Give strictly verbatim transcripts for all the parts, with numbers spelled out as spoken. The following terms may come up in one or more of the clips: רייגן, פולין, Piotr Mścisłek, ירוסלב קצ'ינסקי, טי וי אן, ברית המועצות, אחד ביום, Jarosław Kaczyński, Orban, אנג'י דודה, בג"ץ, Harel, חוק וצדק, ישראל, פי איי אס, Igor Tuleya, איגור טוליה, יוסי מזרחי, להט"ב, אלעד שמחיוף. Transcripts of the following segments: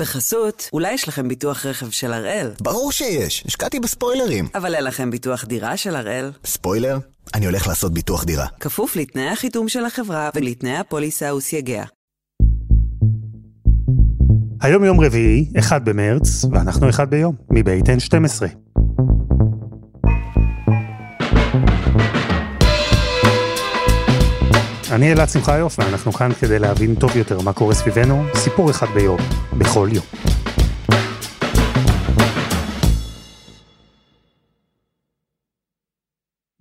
בחסות, אולי יש לכם ביטוח רכב של הראל? ברור שיש, השקעתי בספוילרים. אבל אין לכם ביטוח דירה של הראל? ספוילר? אני הולך לעשות ביטוח דירה. כפוף לתנאי החיתום של החברה ולתנאי הפוליסה וסייגיה. היום יום רביעי, אחד במרץ, ואנחנו אחד ביום, מבית אן שתים עשרה. אני אלעד שמחיוף, ואנחנו כאן כדי להבין טוב יותר מה קורה סביבנו, סיפור אחד ביום, בכל יום.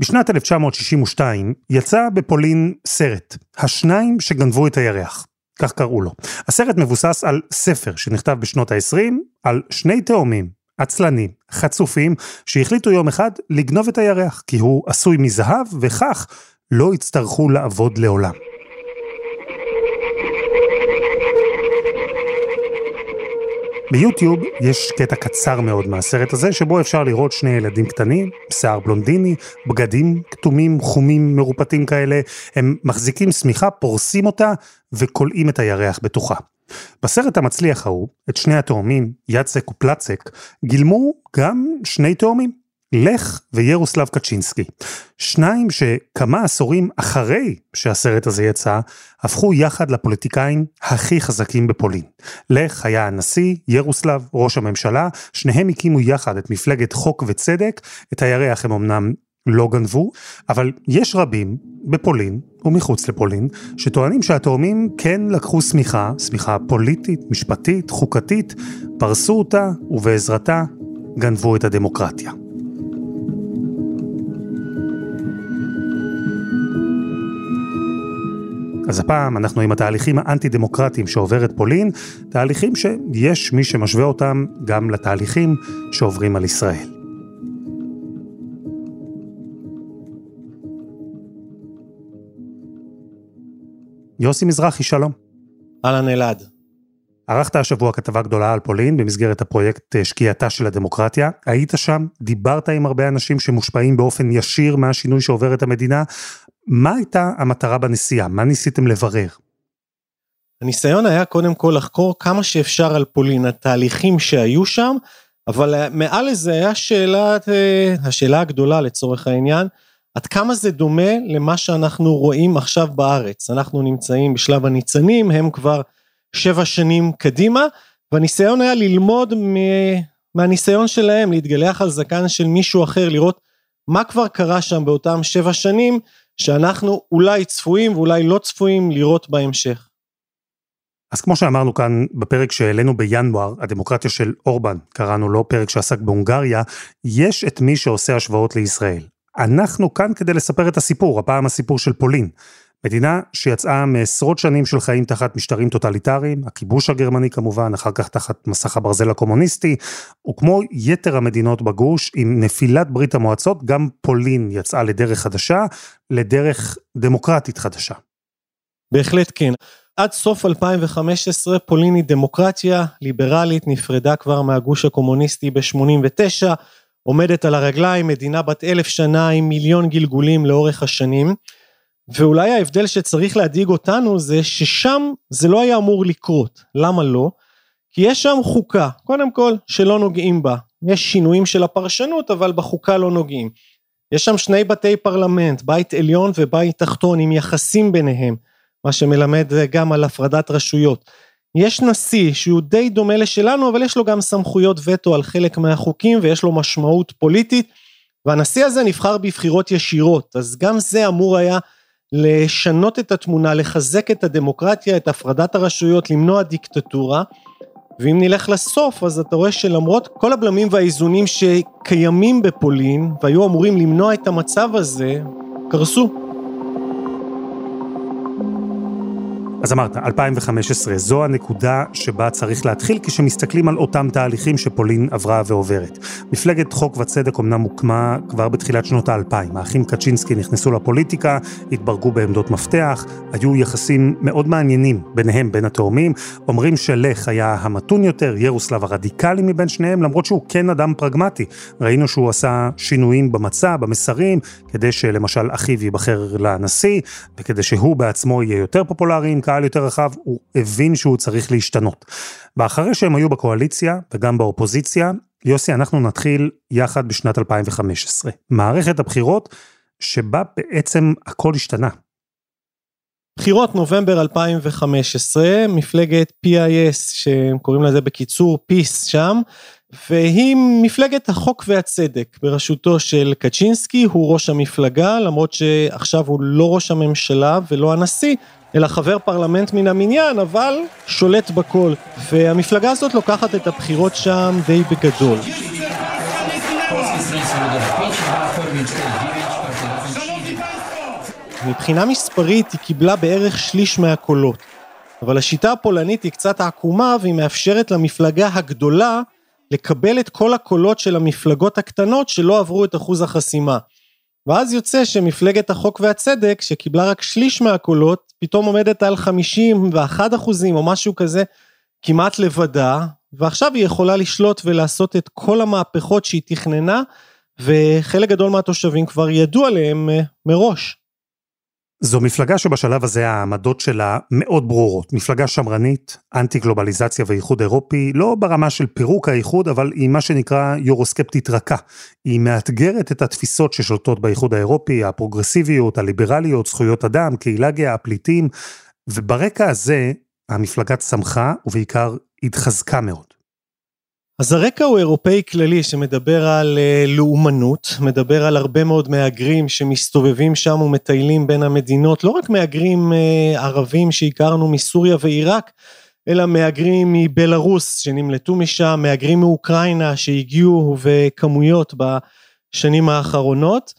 בשנת אלף תשע מאות שישים ושתיים יצא בפולין סרט, השניים שגנבו את הירח. כך קראו לו. הסרט מבוסס על ספר שנכתב בשנות ה-עשרים, על שני תאומים, עצלנים, חצופים, שהחליטו יום אחד לגנוב את הירח, כי הוא עשוי מזהב, וכך לא יצטרכו לעבוד לעולם. ביוטיוב יש קטע קצר מאוד מהסרט הזה, שבו אפשר לראות שני ילדים קטנים, שיער בלונדיני, בגדים כתומים, חומים, מרופטים כאלה, הם מחזיקים סמיכה, פורסים אותה וקולעים את הירח בתוכה. בסרט המצליח ההוא, את שני התאומים, יצק ופלצק, גילמו גם שני תאומים, לך וירוסלב קצ'ינסקי. שניים שכמה עשורים אחרי שהסרט הזה יצא, הפכו יחד לפוליטיקאים הכי חזקים בפולין. לך היה הנשיא, ירוסלב, ראש הממשלה, שניהם הקימו יחד את מפלגת חוק וצדק, את הירח הם אמנם לא גנבו, אבל יש רבים בפולין ומחוץ לפולין, שטוענים שהתאומים כן לקחו סמיכה, סמיכה פוליטית, משפטית, חוקתית, פרסו אותה ובעזרתה גנבו את הדמוקרטיה. אז הפעם אנחנו עם התהליכים האנטי-דמוקרטיים שעוברת פולין, תהליכים שיש מי שמשווה אותם גם לתהליכים שעוברים על ישראל. יוסי מזרחי, שלום. אהלן אלעד. ערכת השבוע כתבה גדולה על פולין במסגרת הפרויקט שקיעתה של הדמוקרטיה. היית שם, דיברת עם הרבה אנשים שמושפעים באופן ישיר מהשינוי שעוברת המדינה. מה הייתה המטרה בנסיעה? מה ניסיתם לברר? הניסיון היה קודם כל לחקור כמה שאפשר על פולין, התהליכים שהיו שם, אבל מעל לזה היה שאלה, השאלה הגדולה לצורך העניין, עד כמה זה דומה למה שאנחנו רואים עכשיו בארץ? אנחנו נמצאים בשלב הניצנים, הם כבר שבע שנים קדימה, והניסיון היה ללמוד מהניסיון שלהם, להתגלח על זקן של מישהו אחר, לראות מה כבר קרה שם באותם שבע שנים, שאנחנו אולי צפויים ואולי לא צפויים לראות בהמשך. אז כמו שאמרנו כאן בפרק שאלינו בינואר, הדמוקרטיה של אורבן, קראנו לו פרק שעסק בהונגריה, יש את מי שעושה השוואות לישראל. אנחנו כאן כדי לספר את הסיפור, הפעם הסיפור של פולין. מדינה שיצאה מעשרות שנים של חיים תחת משטרים טוטליטריים, הכיבוש הגרמני כמובן, אחר כך תחת מסך הברזל הקומוניסטי, וכמו יתר המדינות בגוש, עם נפילת ברית המועצות, גם פולין יצאה לדרך חדשה, לדרך דמוקרטית חדשה. בהחלט כן. עד סוף אלפיים וחמש עשרה פולין היא דמוקרטיה ליברלית, נפרדה כבר מהגוש הקומוניסטי ב-שמונים ותשע, עומדת על הרגליים, מדינה בת אלף שנה עם מיליון גלגולים לאורך השנים, ואולי ההבדל שצריך להדאיג אותנו זה ששם זה לא היה אמור לקרות. למה לא? כי יש שם חוקה, קודם כל, שלא נוגעים בה. יש שינויים של הפרשנות, אבל בחוקה לא נוגעים. יש שם שני בתי פרלמנט, בית עליון ובית תחתון, עם יחסים ביניהם, מה שמלמד גם על הפרדת רשויות. יש נשיא שהוא די דומה לשלנו, אבל יש לו גם סמכויות וטו על חלק מהחוקים, ויש לו משמעות פוליטית, והנשיא הזה נבחר בבחירות ישירות, אז גם זה אמור היה לשנות את התמונה, לחזק את הדמוקרטיה, את הפרדת הרשויות, למנוע דיקטטורה, ואם נלך לסוף, אז אתה רואה שלמרות כל הבלמים והאיזונים שקיימים בפולין, והיו אמורים למנוע את המצב הזה, קרסו. אז אמרת, אלפיים וחמש עשרה, זו הנקודה שבה צריך להתחיל, כשמסתכלים על אותם תהליכים שפולין עברה ועוברת. מפלגת חוק וצדק אמנם הוקמה כבר בתחילת שנות האלפיים. האחים קצ'ינסקי נכנסו לפוליטיקה, התברגו בעמדות מפתח, היו יחסים מאוד מעניינים ביניהם, בין התאומים. אומרים שלך היה המתון יותר, ירוסלב הרדיקלי מבין שניהם, למרות שהוא כן אדם פרגמטי. ראינו שהוא עשה שינויים במצע, במסרים, כדי שלמשל אחיו ייבחר לנשיא, וכדי שהוא בעצמו יהיה יותר פופולרי, לקהל יותר רחב, הוא הבין שהוא צריך להשתנות. ואחרי שהם היו בקואליציה, וגם באופוזיציה, יוסי, אנחנו נתחיל יחד בשנת אלפיים וחמש עשרה. מערכת הבחירות, שבה בעצם הכל השתנה. בחירות נובמבר אלפיים וחמש עשרה, מפלגת פי איי אס, שהם קוראים לזה בקיצור פיס שם, והיא מפלגת החוק והצדק, בראשותו של קצ'ינסקי, הוא ראש המפלגה, למרות שעכשיו הוא לא ראש הממשלה ולא הנשיא, אלא חבר פרלמנט מן המניין, אבל שולט בכל, והמפלגה הזאת לוקחת את הבחירות שם די בגדול. מבחינה מספרית היא קיבלה בערך שליש מהקולות, אבל השיטה הפולנית היא קצת עקומה, והיא מאפשרת למפלגה הגדולה לקבל את כל הקולות של המפלגות הקטנות שלא עברו את אחוז החסימה. ואז יוצא שמפלגת החוק והצדק, שקיבלה רק שליש מהקולות, פתאום עומדת על חמישים ואחד אחוזים או משהו כזה, כמעט לבדה, ועכשיו היא יכולה לשלוט ולעשות את כל המהפכות שהיא תכננה, וחלק גדול מהתושבים כבר ידעו עליהם מראש. זו מפלגה שבשלב הזה העמדות שלה מאוד ברורות, מפלגה שמרנית, אנטי-גלובליזציה ואיחוד אירופי, לא ברמה של פירוק האיחוד, אבל היא מה שנקרא יורוסקפטית רכה. היא מאתגרת את התפיסות ששולטות באיחוד האירופי, הפרוגרסיביות, הליברליות, זכויות אדם, קהילה גאה, הפליטים, וברקע הזה המפלגה צמחה ובעיקר התחזקה מאוד. אז הרקע הוא אירופאי כללי שמדבר על לאומנות, מדבר על הרבה מאוד מאגרים שמסתובבים שם ומטיילים בין המדינות, לא רק מאגרים ערבים שהכרנו מסוריה ועיראק, אלא מאגרים מבלרוס שנמלטו משם, מאגרים מאוקראינה שהגיעו וכמויות בשנים האחרונות,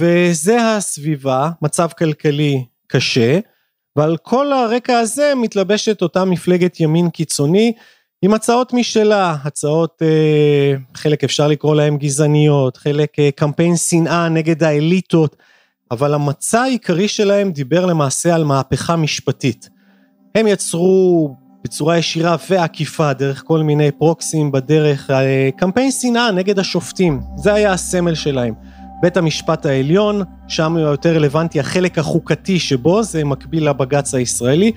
וזה הסביבה, מצב כלכלי קשה, ועל כל הרקע הזה מתלבשת אותה מפלגת ימין קיצוני, עם הצעות משלה, הצעות, אה, חלק אפשר לקרוא להם גזעניות, חלק אה, קמפיין שנאה נגד האליטות, אבל המצע העיקרי שלהם דיבר למעשה על מהפכה משפטית. הם יצרו בצורה ישירה ועקיפה דרך כל מיני פרוקסים בדרך, אה, קמפיין שנאה נגד השופטים, זה היה הסמל שלהם. בית המשפט העליון, שם הוא יותר רלוונטי החלק החוקתי שבו, זה מקביל לבג"ץ הישראלי,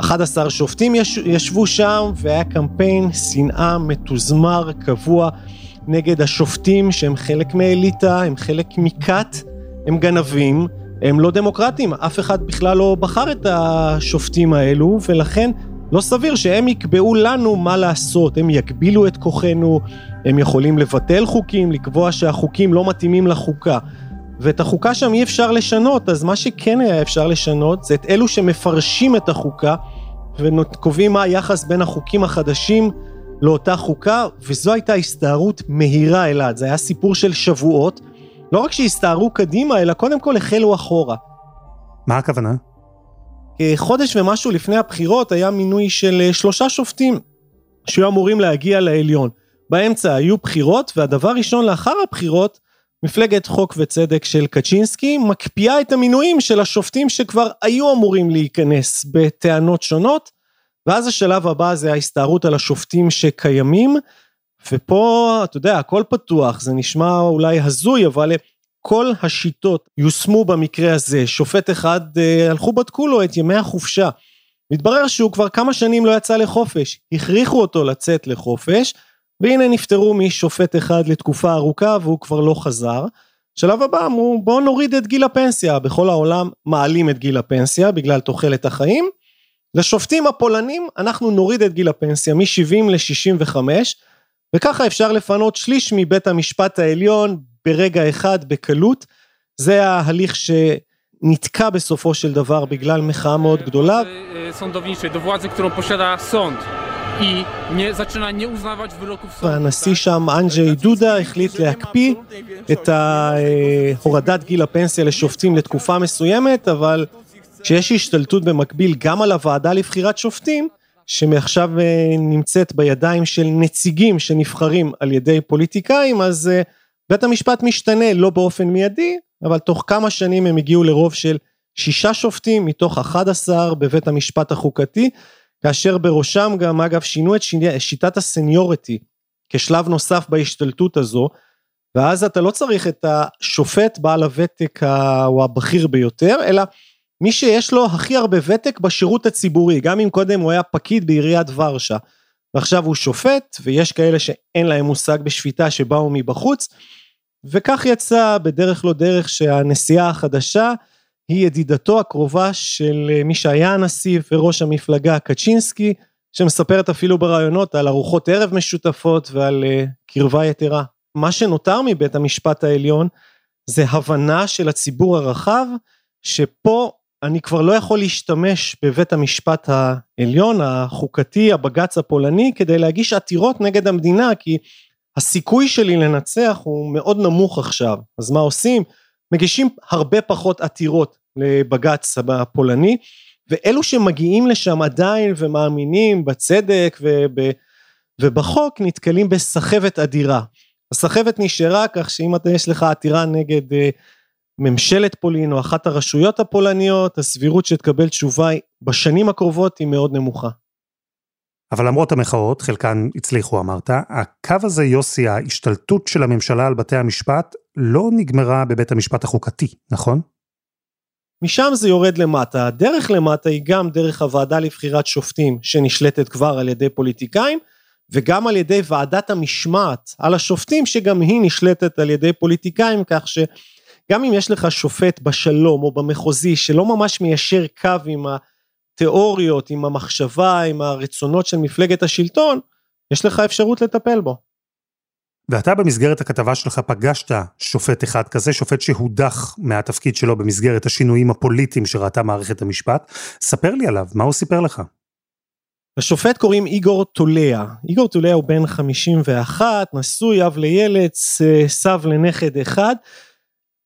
אחד עשר שופטים יש, ישבו שם, והיה קמפיין שנאה מתוזמר קבוע נגד השופטים שהם חלק מאליטה, הם חלק מקט, הם גנבים, הם לא דמוקרטים, אף אחד בכלל לא בחר את השופטים האלו, ולכן לא סביר שהם יקבעו לנו מה לעשות, הם יגבילו את כוחנו, הם יכולים לבטל חוקים, לקבוע שהחוקים לא מתאימים לחוקה. ואת החוקה שם אי אפשר לשנות, אז מה שכן היה אפשר לשנות, זה את אלו שמפרשים את החוקה, וקובעים מה היחס בין החוקים החדשים לאותה חוקה, וזו הייתה הסתערות מהירה אלעד, זה היה סיפור של שבועות, לא רק שהסתערו קדימה, אלא קודם כל החלו אחורה. מה הכוונה? חודש ומשהו לפני הבחירות, היה מינוי של שלושה שופטים, שהיו אמורים להגיע לעליון. באמצע היו בחירות, והדבר ראשון לאחר הבחירות, מפלגת חוק וצדק של קצ'ינסקי מקפיאה את המינויים של השופטים שכבר היו אמורים להיכנס בטענות שונות, ואז השלב הבא זה ההסתערות על השופטים שקיימים, ופה, אתה יודע, הכל פתוח, זה נשמע אולי הזוי, אבל כל השיטות יושמו במקרה הזה, שופט אחד, הלכו בדקו לו את ימי החופשה, מתברר שהוא כבר כמה שנים לא יצא לחופש, הכריחו אותו לצאת לחופש, והנה נפטרו משופט אחד לתקופה ארוכה, והוא כבר לא חזר. שלב הבא, בואו נוריד את גיל הפנסיה, בכל העולם מעלים את גיל הפנסיה, בגלל תוחלת החיים, לשופטים הפולנים, אנחנו נוריד את גיל הפנסיה, מ-שבעים ל-שישים וחמש, וככה אפשר לפנות שליש מבית המשפט העליון, ברגע אחד, בקלות, זה ההליך ש... נתקע בסופו של דבר, בגלל מחאה מאוד גדולה. סונדובניצ'י, דוואצה, כתרו פושדה סונד. והנשיא שם, אנג'י דודה, החליט להקפיא את הורדת גיל הפנסיה לשופטים לתקופה מסוימת, אבל שיש השתלטות במקביל גם על הוועדה לבחירת שופטים, שמעכשיו נמצאת בידיים של נציגים שנבחרים על ידי פוליטיקאים, אז בית המשפט משתנה לא באופן מיידי, אבל תוך כמה שנים הם הגיעו לרוב של שישה שופטים מתוך אחד עשר בבית המשפט החוקתי, כאשר בראשם גם אגב שינו את שיטת הסניוריטי כשלב נוסף בהשתלטות הזו, ואז אתה לא צריך את השופט בעל הוותק או הבכיר ביותר, אלא מי שיש לו הכי הרבה ותק בשירות הציבורי, גם אם קודם הוא היה פקיד בעיריית ורשה, ועכשיו הוא שופט, ויש כאלה שאין להם מושג בשפיטה שבאו מבחוץ, וכך יצא בדרך לא דרך שהנשיאה החדשה היא ידידתו הקרובה של מי שהיה הנשיא וראש המפלגה קצ'ינסקי, שמספרת אפילו ברעיונות על ארוחות ערב משותפות ועל קרבה יתרה. מה שנותר מבית המשפט העליון זה הבנה של הציבור הרחב, שפה אני כבר לא יכול להשתמש בבית המשפט העליון, החוקתי, הבג"ץ הפולני, כדי להגיש עתירות נגד המדינה, כי הסיכוי שלי לנצח הוא מאוד נמוך עכשיו. אז מה עושים? מגישים הרבה פחות עתירות לבג"ץ הפולני, ואלו שמגיעים לשם עדיין ומאמינים בצדק ובחוק נתקלים בסחבת אדירה. הסחבת נשארה כך שאם יש לך עתירה נגד ממשלת פולין או אחת הרשויות הפולניות, הסבירות שתקבל תשובה בשנים הקרובות היא מאוד נמוכה. אבל למרות המחאות, חלקן הצליחו, אמרת, הקו הזה, יוסי, ההשתלטות של הממשלה על בתי המשפט לא נגמרה בבית המשפט החוקתי, נכון? משם זה יורד למטה. הדרך למטה היא גם דרך הוועדה לבחירת שופטים שנשלטת כבר על ידי פוליטיקאים, וגם על ידי ועדת המשמעת על השופטים שגם היא נשלטת על ידי פוליטיקאים, כך שגם אם יש לך שופט בשלום או במחוזי שלא ממש מיישר קו עם התיאוריות, עם המחשבה, עם הרצונות של מפלגת השלטון, יש לך אפשרות לטפל בו. ואתה במסגרת הכתבה שלך פגשת שופט אחד כזה, שופט שהודח מהתפקיד שלו במסגרת השינויים הפוליטיים שראתה מערכת המשפט. ספר לי עליו, מה הוא סיפר לך? השופט קוראים איגור טוליה. איגור טוליה הוא בן חמישים ואחת, נשוי, אב לילד, סב לנכד אחד.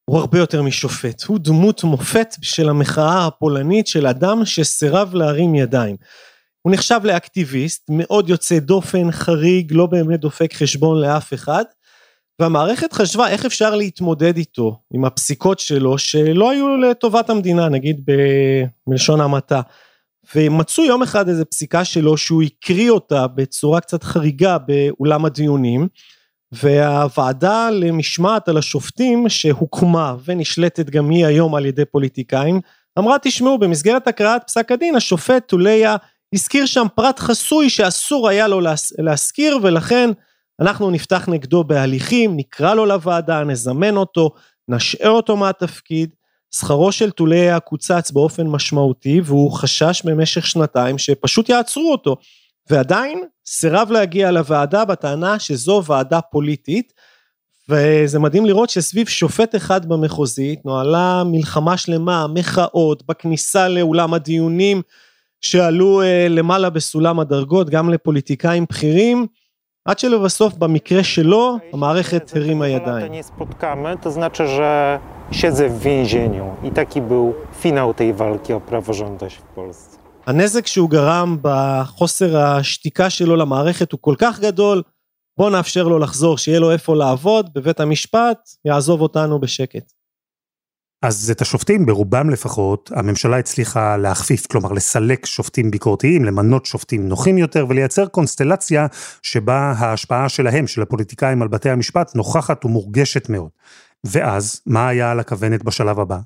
הוא הרבה יותר משופט. הוא דמות מופת של המחאה הפולנית, של אדם שסירב להרים ידיים. הוא נחשב לאקטיביסט, מאוד יוצא דופן, חריג, לא באמת דופק חשבון לאף אחד, והמערכת חשבה איך אפשר להתמודד איתו, עם הפסיקות שלו, שלא היו לטובת המדינה, נגיד בלשון המעטה, ומצאו יום אחד איזו פסיקה שלו, שהוא הקריא אותה בצורה קצת חריגה באולם הדיונים, והוועדה למשמעת על השופטים, שהוקמה ונשלטת גם היא היום על ידי פוליטיקאים, אמרה תשמעו, במסגרת הקראת פסק הדין, השופט טוליה, הזכיר שם פרט חסוי שאסור היה לו להזכיר, ולכן אנחנו נפתח נגדו בהליכים, נקרא לו לוועדה, נזמן אותו, נשאר אותו מהתפקיד. שכרו של טוליה קוצץ באופן משמעותי, והוא חשש במשך שנתיים שפשוט יעצרו אותו, ועדיין סירב להגיע לוועדה בטענה שזו ועדה פוליטית, וזה מדהים לראות שסביב שופט אחד במחוזית, נועלה מלחמה שלמה, מחאות, בכניסה לאולם הדיונים, שעלו למעלה בסולם הדרגות, גם לפוליטיקאים בכירים, עד שלבסוף במקרה שלו, המערכת הרימה ידיים. הנזק שהוא גרם בחוסר השתיקה שלו למערכת הוא כל כך גדול, בוא נאפשר לו לחזור, שיהיה לו איפה לעבוד, בבית המשפט, יעזוב אותנו בשקט. אז את השופטים, ברובם לפחות, הממשלה הצליחה להחפיף, כלומר לסלק שופטים ביקורתיים, למנות שופטים נוחים יותר, ולייצר קונסטלציה שבה ההשפעה שלהם, של הפוליטיקאים על בתי המשפט, נוכחת ומורגשת מאוד. ואז, מה היה על הכוונת בשלב הבא?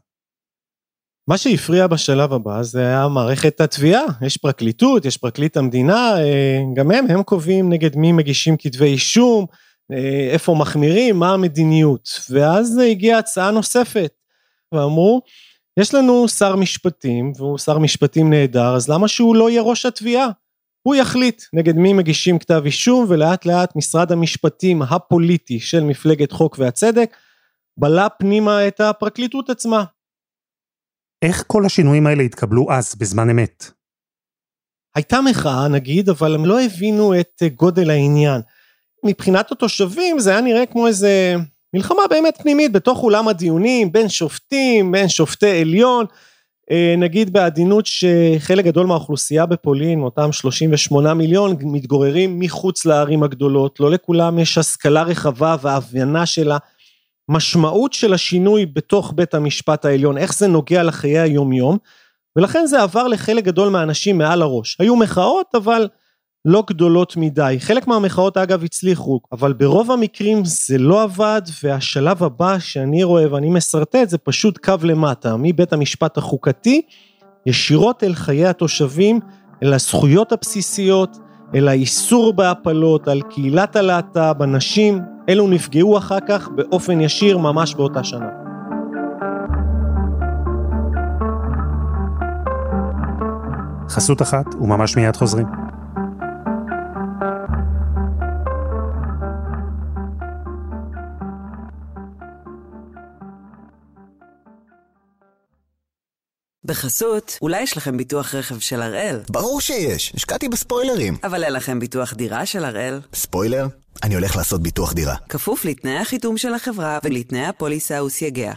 מה שהפריע בשלב הבא זה היה מערכת התביעה. יש פרקליטות, יש פרקליט המדינה, גם הם, הם קובעים נגד מי מגישים כתבי אישום, איפה מחמירים, מה המדיניות. ואז הגיעה הצעה נוספת. ואמרו, יש לנו שר משפטים, והוא שר משפטים נהדר, אז למה שהוא לא יהיה ראש התביעה? הוא יחליט נגד מי מגישים כתב אישום, ולאט לאט משרד המשפטים הפוליטי של מפלגת חוק והצדק, בלה פנימה את הפרקליטות עצמה. איך כל השינויים האלה התקבלו אז, בזמן אמת? הייתה מחאה נגיד, אבל הם לא הבינו את גודל העניין. מבחינת התושבים זה היה נראה כמו איזה... מלחמה באמת פנימית, בתוך אולם הדיונים, בין שופטים, בין שופטי עליון, נגיד בעדינות שחלק גדול מהאוכלוסייה בפולין, אותם שלושים ושמונה מיליון, מתגוררים מחוץ לערים הגדולות, לא לכולם יש השכלה רחבה וההבנה של המשמעות של השינוי בתוך בית המשפט העליון, איך זה נוגע לחיי היום יום, ולכן זה עבר לחלק גדול מהאנשים מעל הראש, היו מחאות אבל לא גדולות מדי. חלק מהמחאות אגב הצליחו, אבל ברוב המקרים זה לא עבד, והשלב הבא שאני רואה ואני מסרטט זה פשוט קו למטה, מבית המשפט החוקתי, ישירות אל חיי התושבים, אל הזכויות הבסיסיות, אל האיסור בהפלות, על קהילת הלהט"ב, אנשים, אלו נפגעו אחר כך באופן ישיר ממש באותה שנה. חסות אחת וממש מיד חוזרים. בחסות, אולי יש לכם ביטוח רכב של הראל? ברור שיש, השקעתי בספוילרים. אבל אין לכם ביטוח דירה של הראל? ספוילר? אני הולך לעשות ביטוח דירה. כפוף לתנאי החיתום של החברה ולתנאי הפוליסה וסייגיה.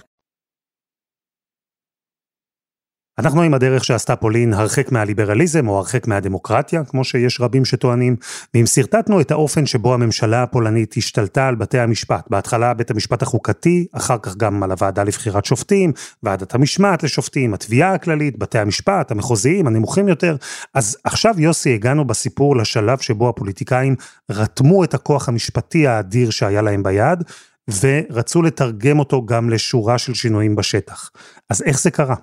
אנחנו עם הדרך שעשתה פולין הרחק מהליברליזם או הרחק מהדמוקרטיה, כמו שיש רבים שטוענים, ואם סרטטנו את האופן שבו הממשלה הפולנית השתלטה על בתי המשפט, בהתחלה בית המשפט החוקתי, אחר כך גם על הוועדה לבחירת שופטים, ועדת המשמעת לשופטים, התביעה הכללית, בתי המשפט, המחוזיים, הנמוכים יותר, אז עכשיו יוסי הגענו בסיפור לשלב שבו הפוליטיקאים רתמו את הכוח המשפטי האדיר שהיה להם ביד, ורצו לתרגם אותו גם לשורה של שינויים בשטח. אז איך זה קרה?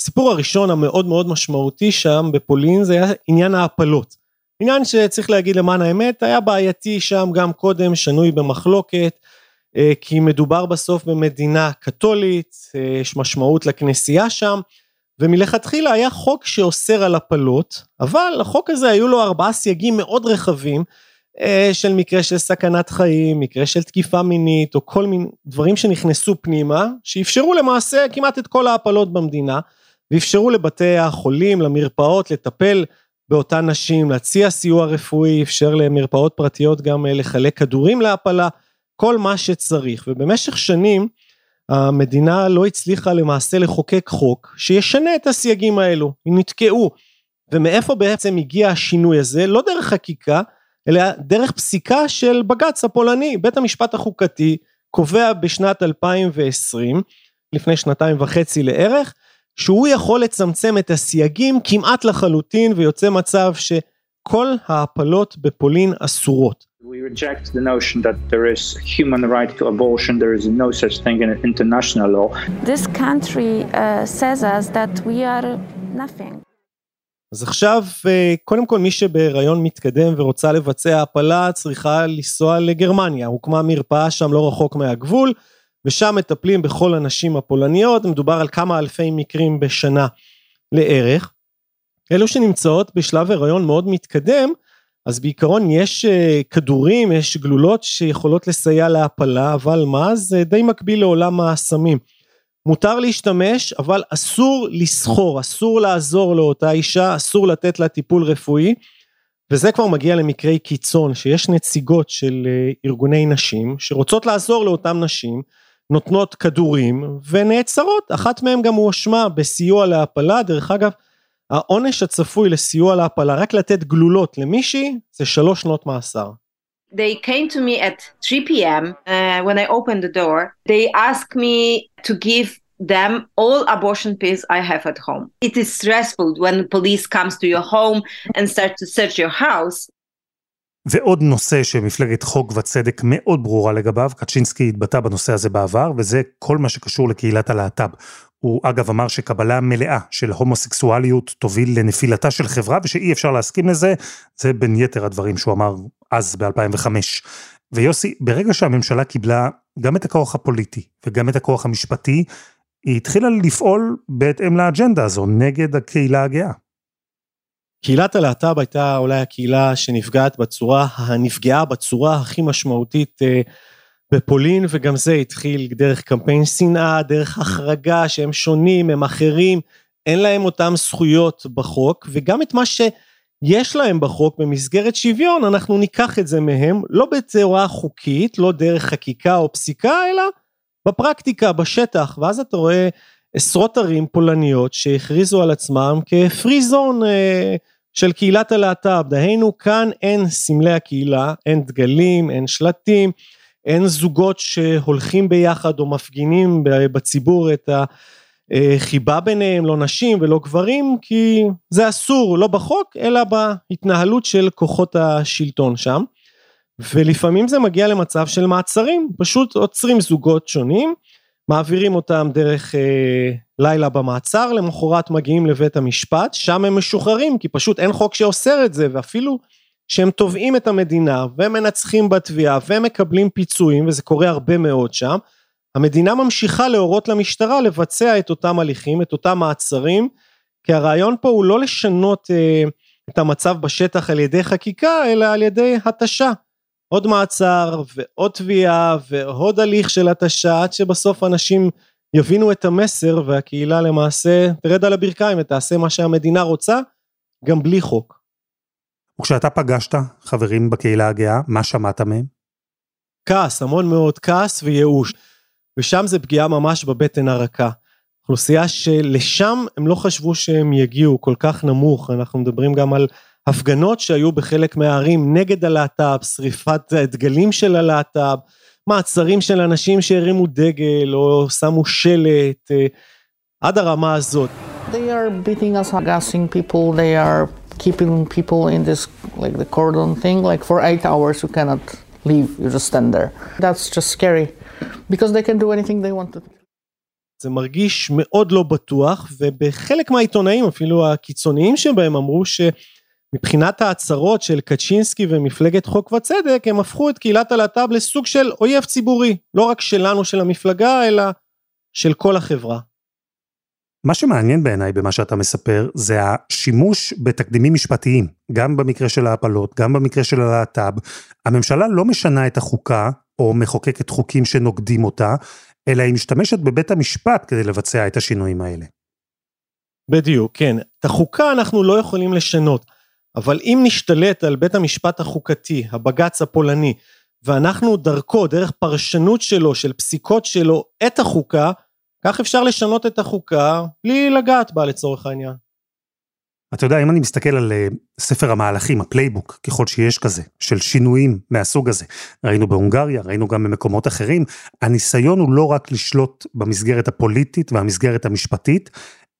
הסיפור הראשון המאוד מאוד משמעותי שם בפולין זה היה עניין ההפלות. עניין שצריך להגיד למען האמת, היה בעייתי שם גם קודם, שנוי במחלוקת, כי מדובר בסוף במדינה קתולית, יש משמעות לכנסייה שם, ומלכתחילה היה חוק שאוסר על הפלות, אבל החוק הזה היו לו ארבעה סייגים מאוד רחבים, של מקרה של סכנת חיים, מקרה של תקיפה מינית, או כל מיני דברים שנכנסו פנימה, שאפשרו למעשה כמעט את כל ההפלות במדינה, ואפשרו לבתי החולים, למרפאות, לטפל באותן נשים, להציע סיוע רפואי, אפשר למרפאות פרטיות גם לחלק כדורים להפלה, כל מה שצריך. ובמשך שנים, המדינה לא הצליחה למעשה לחוקק חוק, שישנה את הסייגים האלו, הם נתקעו. ומאיפה בעצם הגיע השינוי הזה? לא דרך חקיקה, אלא דרך פסיקה של בג"ץ הפולני. בית המשפט החוקתי קובע בשנת אלפיים ועשרים, לפני שנתיים וחצי לערך, שהוא יכול לצמצם את הסייגים כמעט לחלוטין, ויוצא מצב שכל ההפלות בפולין אסורות. We reject the notion that there is human right to abortion. There is no such thing in international law. This country uh, says us that we are nothing. אז עכשיו, קודם כל מי שבהיריון מתקדם ורוצה לבצע הפלה, צריכה לנסוע לגרמניה. הוקמה מרפאה שם לא רחוק מהגבול, ושם מטפלים בכל הנשים הפולניות, מדובר על כמה אלפי מקרים בשנה לערך. אלו שנמצאות בשלב הריון מאוד מתקדם, אז בעיקרון יש כדורים, יש גלולות שיכולות לסייע להפלה, אבל מה? זה די מקביל לעולם הסמים. מותר להשתמש, אבל אסור לסחור, אסור לעזור לאותה אישה, אסור לתת לה טיפול רפואי, וזה כבר מגיע למקרי קיצון, שיש נציגות של ארגוני נשים, שרוצות לעזור לאותם נשים, נותנות כדורים ונעצרות, אחת מהם גם הואשמה בסיוע להפלה. דרך אגב, העונש הצפוי לסיוע להפלה, רק לתת גלולות למישהי, זה שלוש שנות מאסר. They came to me at three p.m. uh, when I opened the door. They asked me to give them all abortion pills I have at home. It is stressful when the police comes to your home and start to search your house. ועוד נושא שמפלגת חוק וצדק מאוד ברורה לגביו, קצ'ינסקי התבטא בנושא הזה בעבר, וזה כל מה שקשור לקהילת הלהט"ב. הוא אגב אמר שקבלה מלאה של הומוסקסואליות תוביל לנפילתה של חברה, ושאי אפשר להסכים לזה, זה בין יתר הדברים שהוא אמר אז ב-אלפיים וחמש. ויוסי, ברגע שהממשלה קיבלה גם את הכוח הפוליטי וגם את הכוח המשפטי, היא התחילה לפעול בהתאם לאג'נדה הזו נגד הקהילה הגאה. קהילת הלהט"ב הייתה אולי הקהילה שנפגעת בצורה, הנפגעה בצורה הכי משמעותית בפולין, וגם זה התחיל דרך קמפיין שנאה, דרך החרגה שהם שונים, הם אחרים, אין להם אותם זכויות בחוק, וגם את מה שיש להם בחוק במסגרת שוויון, אנחנו ניקח את זה מהם, לא בצורה חוקית, לא דרך חקיקה או פסיקה, אלא בפרקטיקה, בשטח, ואז אתה רואה עשרות ערים פולניות שהכריזו על עצמם כפרי זון אה, של קהילת הלהט"ב. דהיינו, כאן אין סמלי הקהילה, אין דגלים, אין שלטים, אין זוגות שהולכים ביחד או מפגינים בציבור את חיבה ביניהם, לא נשים ולא גברים, כי זה אסור לא בחוק, אלא בהתנהלות של כוחות השלטון שם, ולפעמים זה מגיע למצב של מעצרים, פשוט עוצרים זוגות שונים, מעבירים אותם דרך אה, לילה במעצר, למחרת מגיעים לבית המשפט, שם הם משוחררים, כי פשוט אין חוק שאוסר את זה, ואפילו שהם תובעים את המדינה, והם מנצחים בתביעה, והם מקבלים פיצויים, וזה קורה הרבה מאוד שם, המדינה ממשיכה להורות למשטרה לבצע את אותם הליכים, את אותם מעצרים, כי הרעיון פה הוא לא לשנות אה, את המצב בשטח על ידי חקיקה, אלא על ידי התשה. עוד מעצר ועוד תביעה ועוד הליך של התשה, עד שבסוף אנשים יבינו את המסר, והקהילה למעשה תרד על הברכיים ותעשה מה שהמדינה רוצה, גם בלי חוק. וכשאתה פגשת חברים בקהילה הגאה, מה שמעת מהם? כעס, המון מאוד כעס וייאוש. ושם זה פגיעה ממש בבטן הרכה. אוכלוסייה שלשם הם לא חשבו שהם יגיעו כל כך נמוך, אנחנו מדברים גם על הפגנות שהיו בחלק מהערים נגד הלהט"ב, שריפת הדגלים של הלהט"ב, מעצרים של אנשים שהרימו דגל או שמו שלט, עד הרמה הזאת. They are beating us, harassing people, they are keeping people in this, like the cordon thing, like for eight hours you cannot leave, you just stand there. That's just scary. because they can do anything they want to. זה מרגיש מאוד לא בטוח, ובחלק מהעיתונאים, אפילו הקיצוניים שבהם, אמרו שמבחינת ההצהרות של קצ'ינסקי ומפלגת חוק וצדק, הם הפכו את קהילת הלהט"ב לסוג של אויב ציבורי, לא רק שלנו, של המפלגה, אלא של כל החברה. מה שמעניין בעיניי במה שאתה מספר, זה השימוש בתקדימים משפטיים, גם במקרה של ההפלות, גם במקרה של הלהט"ב. הממשלה לא משנה את החוקה, או מחוקקת חוקים שנוגדים אותה, אלא היא משתמשת בבית המשפט כדי לבצע את השינויים האלה. בדיוק, כן. את החוקה אנחנו לא יכולים לשנות, אבל אם נשתלט על בית המשפט החוקתי, הבג"ץ הפולני, ואנחנו דרכו, דרך פרשנות שלו, של פסיקות שלו, את החוקה, כך אפשר לשנות את החוקה, בלי לגעת בה לצורך העניין. אתה יודע, אם אני מסתכל על ספר המהלכים, הפלייבוק, ככל שיש כזה, של שינויים מהסוג הזה, ראינו בהונגריה, ראינו גם במקומות אחרים, הניסיון הוא לא רק לשלוט במסגרת הפוליטית והמסגרת המשפטית,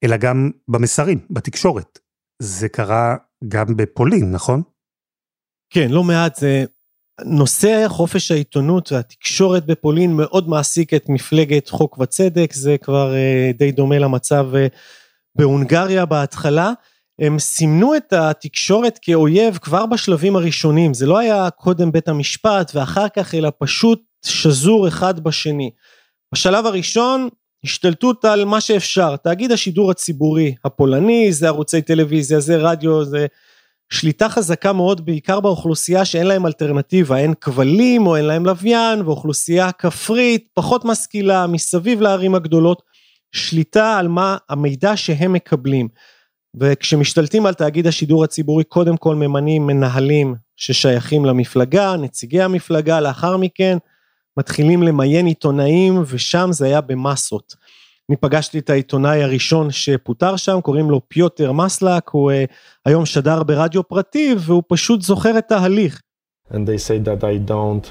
אלא גם במסרים, בתקשורת. זה קרה גם בפולין, נכון? כן, לא מעט. זה נושא חופש העיתונות והתקשורת בפולין מאוד מעסיק את מפלגת חוק וצדק, זה כבר די דומה למצב בהונגריה בהתחלה, הם סימנו את התקשורת כאויב כבר בשלבים הראשונים, זה לא היה קודם בית המשפט ואחר כך, אלא פשוט שזור אחד בשני. בשלב הראשון, השתלטות על מה שאפשר, תאגיד השידור הציבורי הפולני, זה ערוצי טלוויזיה, זה רדיו, זה שליטה חזקה מאוד, בעיקר באוכלוסייה שאין להם אלטרנטיבה, אין כבלים או אין להם לוויין, ואוכלוסייה כפרית, פחות משכילה, מסביב לערים הגדולות, שליטה על מה המידע שהם מקבלים. וכשמשתלטים על תאגיד השידור הציבורי, קודם כל ממנים מנהלים ששייכים למפלגה, נציגי המפלגה, לאחר מכן מתחילים למיין עיתונאים, ושם זה היה במסות. אני פגשתי את העיתונאי הראשון שפוטר שם, קוראים לו פיוטר מסלק, הוא היום שדר ברדיו פרטי, והוא פשוט זוכר את ההליך. And they say that I don't,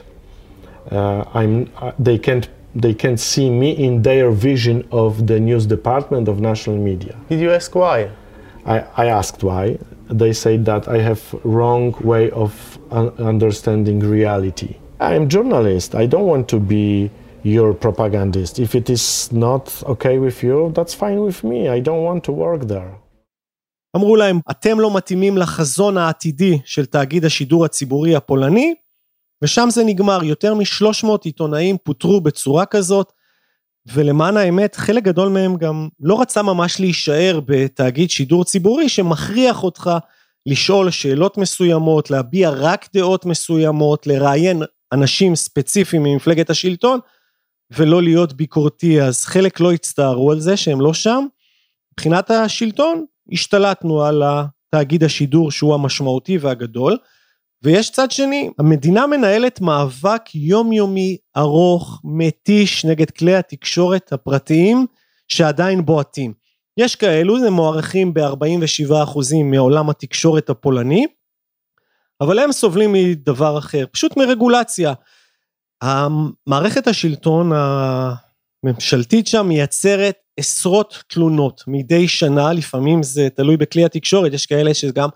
uh, I'm, they can't they can see me in their vision of the news department of national media. Did you ask why? I, I asked why. They say that I have wrong way of un- understanding reality. I am journalist. I don't want to be your propagandist. If it is not okay with you, that's fine with me. I don't want to work there. אמרו להם, אתם לא מתאימים לחזון העתידי של תאגיד השידור הציבורי הפולני, ושם זה נגמר. יותר מ-שלוש מאות עיתונאים פוטרו בצורה כזאת, ולמען האמת, חלק גדול מהם גם לא רצה ממש להישאר בתאגיד שידור ציבורי, שמכריח אותך לשאול שאלות מסוימות, להביע רק דעות מסוימות, לראיין אנשים ספציפיים ממפלגת השלטון, ולא להיות ביקורתי. אז חלק לא הצטערו על זה שהם לא שם. מבחינת השלטון, השתלטנו על התאגיד השידור שהוא המשמעותי והגדול, ויש צד שני, המדינה מנהלת מאבק יומיומי ארוך, מתיש, נגד כלי התקשורת הפרטיים שעדיין בועטים. יש כאלו, זה מוערכים ב-ארבעים ושבעה אחוז מעולם התקשורת הפולני, אבל הם סובלים מדבר אחר, פשוט מרגולציה. המערכת השלטון הממשלתית שם מייצרת עשרות תלונות מדי שנה, לפעמים זה תלוי בכלי התקשורת, יש כאלה שגם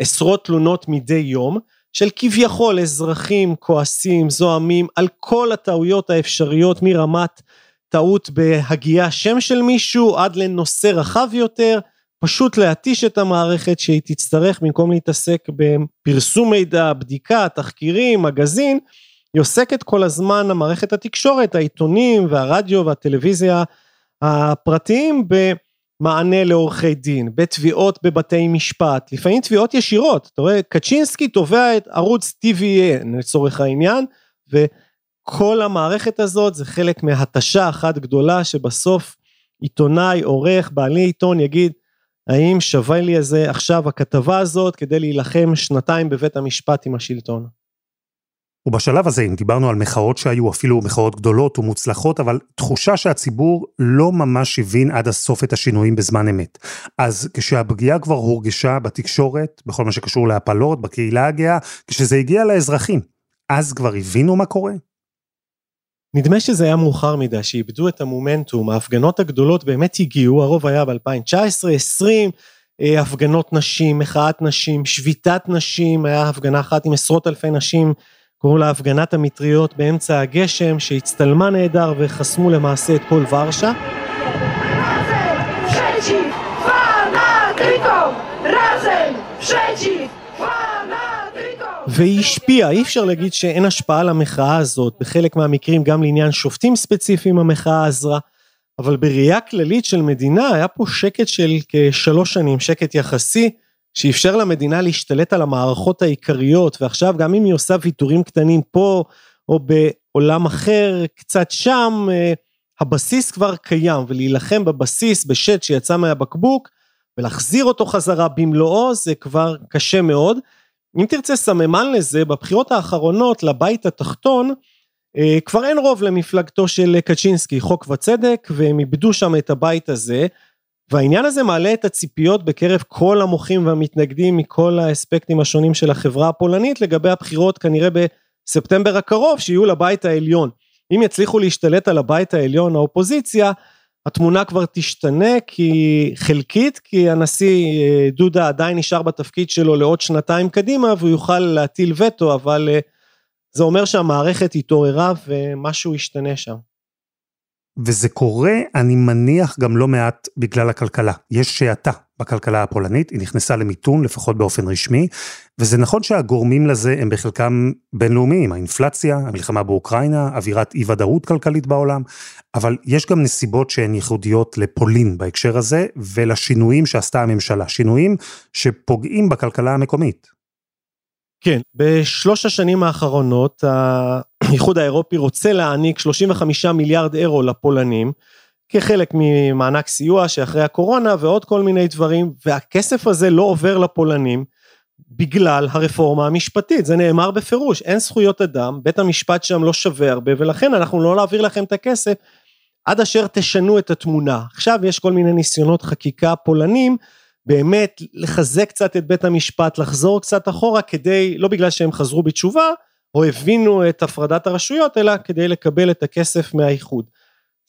עשרות תלונות מדי יום, של כביכול אזרחים כועסים, זועמים, על כל הטעויות האפשריות, מרמת טעות בהגיעה שם של מישהו, עד לנושא רחב יותר, פשוט להתיש את המערכת שהיא תצטרך, במקום להתעסק בפרסום מידע, בדיקה, תחקירים, מגזין, היא עוסקת כל הזמן המערכת התקשורת, העיתונים והרדיו והטלוויזיה הפרטיים במענה לאורחי דין, בתביעות בבתי משפט, לפעמים תביעות ישירות, אתה רואה, קצ'ינסקי תובע את ערוץ טי וי אן לצורך העניין, וכל המערכת הזאת זה חלק מהתשה אחת גדולה, שבסוף עיתונאי, עורך, בעלי עיתון יגיד, האם שווה לי איזה עכשיו הכתבה הזאת, כדי להילחם שנתיים בבית המשפט עם השלטון? ובשלב הזה, אם דיברנו על מחאות שהיו, אפילו מחאות גדולות ומוצלחות, אבל תחושה שהציבור לא ממש הבין עד הסוף את השינויים בזמן אמת. אז כשהפגיעה כבר הורגשה בתקשורת, בכל מה שקשור להפלות, בקהילה הגאה, כשזה הגיע לאזרחים, אז כבר הבינו מה קורה? נדמה שזה היה מאוחר מדי, שאיבדו את המומנטום, ההפגנות הגדולות באמת הגיעו, הרוב היה ב-אלפיים תשע עשרה עשרים, הפגנות נשים, מחאת נשים, שביתת נשים, היה הפגנה אחת עם עשרות אלפי נשים, קוראו לה הפגנת המטריות באמצע הגשם, שהצטלמה נהדר וחסמו למעשה את כל ורשה. והיא השפיעה, אי אפשר להגיד שאין השפעה למחאה הזאת, בחלק מהמקרים גם לעניין שופטים ספציפיים המחאה עזרה, אבל בראייה כללית של מדינה, היה פה שקט של כשלוש שנים, שקט יחסי, שאפשר למדינה להשתלט על המערכות העיקריות, ועכשיו גם אם היא עושה ויתורים קטנים פה, או בעולם אחר, קצת שם, הבסיס כבר קיים, ולהילחם בבסיס, בשט שיצא מהבקבוק, ולהחזיר אותו חזרה במלואו, זה כבר קשה מאוד. אם תרצה סממן לזה, בבחירות האחרונות לבית התחתון, כבר אין רוב למפלגתו של קצ'ינסקי, חוק וצדק, והם איבדו שם את הבית הזה, והעניין הזה מעלה את הציפיות בקרב כל המוחים והמתנגדים מכל האספקטים השונים של החברה הפולנית, לגבי הבחירות כנראה בספטמבר הקרוב שיהיו לבית העליון. אם יצליחו להשתלט על הבית העליון האופוזיציה, התמונה כבר תשתנה כי חלקית, כי הנשיא דודה עדיין נשאר בתפקיד שלו לעוד שנתיים קדימה, והוא יוכל להטיל וטו, אבל זה אומר שהמערכת התעוררה ומשהו ישתנה שם. וזה קורה, אני מניח, גם לא מעט בגלל הכלכלה. יש שעתה בכלכלה הפולנית, היא נכנסה למיתון, לפחות באופן רשמי, וזה נכון שהגורמים לזה הם בחלקם בינלאומיים, האינפלציה, המלחמה באוקראינה, אווירת אי-ודאות כלכלית בעולם, אבל יש גם נסיבות שהן ייחודיות לפולין בהקשר הזה, ולשינויים שעשתה הממשלה, שינויים שפוגעים בכלכלה המקומית. כן, בשלוש השנים האחרונות, האיחוד האירופי רוצה להעניק שלושים וחמישה מיליארד אירו לפולנים, כחלק ממענק סיוע שאחרי הקורונה ועוד כל מיני דברים, והכסף הזה לא עובר לפולנים בגלל הרפורמה המשפטית, זה נאמר בפירוש, אין זכויות אדם, בית המשפט שם לא שווה הרבה, ולכן אנחנו לא נעביר לכם את הכסף, עד אשר תשנו את התמונה. עכשיו יש כל מיני ניסיונות חקיקה פולנים, באמת לחזק קצת את בית המשפט, לחזור קצת אחורה, כדי, לא בגלל שהם חזרו בתשובה, או הבינו את הפרדת הרשויות, אלא כדי לקבל את הכסף מהאיחוד.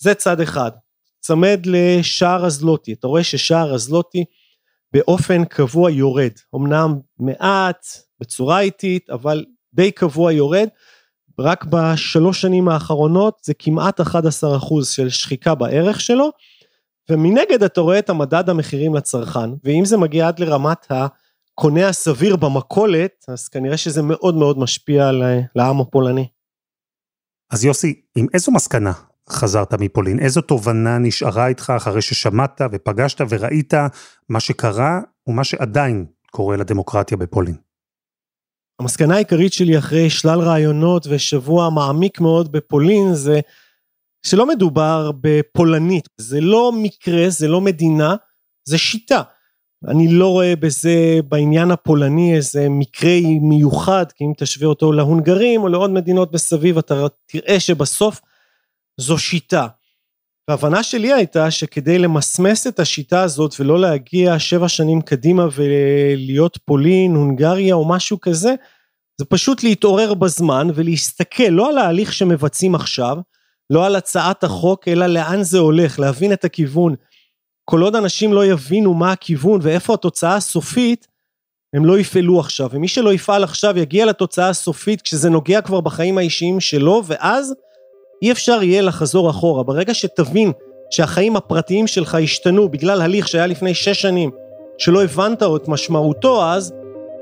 זה צד אחד. צמד לשער הזלוטי. אתה רואה ששער הזלוטי באופן קבוע יורד. אמנם מעט, בצורה איטית, אבל די קבוע יורד. רק בשלוש שנים האחרונות, זה כמעט אחת עשרה אחוז של שחיקה בערך שלו, ומנגד אתה רואה את המדד המחירים לצרכן, ואם זה מגיע עד לרמת הקונה הסביר במכולת, אז כנראה שזה מאוד מאוד משפיע על העם הפולני. אז יוסי, עם איזו מסקנה חזרת מפולין? איזו תובנה נשארה איתך אחרי ששמעת ופגשת וראית מה שקרה ומה שעדיין קורה לדמוקרטיה בפולין? המסקנה העיקרית שלי אחרי שלל רעיונות ושבוע מעמיק מאוד בפולין זה שלא מדובר בפולנית, זה לא מקרה, זה לא מדינה, זה שיטה. אני לא רואה בזה, בעניין הפולני, איזה מקרה מיוחד, כי אם תשווה אותו להונגרים או לעוד מדינות בסביב, אתה תראה שבסוף זו שיטה. וההבנה שלי הייתה שכדי למסמס את השיטה הזאת, ולא להגיע שבע שנים קדימה ולהיות פולין, הונגריה או משהו כזה, זה פשוט להתעורר בזמן ולהסתכל, לא על ההליך שמבצעים עכשיו, לא על הצעת החוק, אלא לאן זה הולך, להבין את הכיוון. כל עוד אנשים לא יבינו מה הכיוון ואיפה התוצאה הסופית, הם לא יפעלו עכשיו, ומי שלא יפעל עכשיו יגיע לתוצאה הסופית, כשזה נוגע כבר בחיים האישיים שלו, ואז אי אפשר יהיה לחזור אחורה. ברגע שתבין שהחיים הפרטיים שלך השתנו, בגלל הליך שהיה לפני שש שנים, שלא הבנת את משמעותו אז,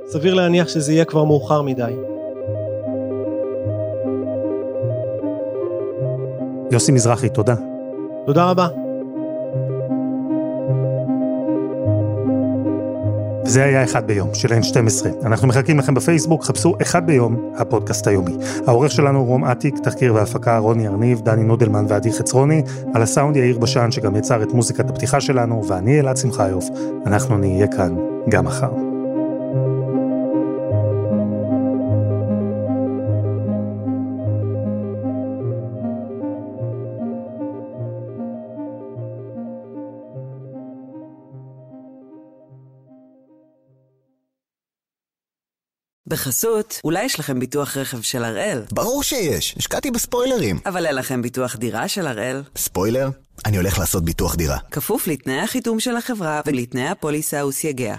סביר להניח שזה יהיה כבר מאוחר מדי. יוסי מזרחי, תודה. תודה רבה. וזה היה אחד ביום של אן שתים עשרה. אנחנו מחכים לכם בפייסבוק, חפשו אחד ביום, הפודקאסט היומי. העורך שלנו רום עתיק, תחקיר והפקה רון ירניב, דני נודלמן ועדי חצרוני, על הסאונד יאיר בשן שגם יצר את מוזיקת הפתיחה שלנו, ואני אלעד שמחיוף, אנחנו נהיה כאן גם מחר. בחסות, אולי יש לכם ביטוח רכב של הראל? ברור שיש, השקעתי בספוילרים. אבל אין לכם ביטוח דירה של הראל? ספוילר? אני הולך לעשות ביטוח דירה. כפוף לתנאי החיתום של החברה ולתנאי הפוליסה וסייגיה.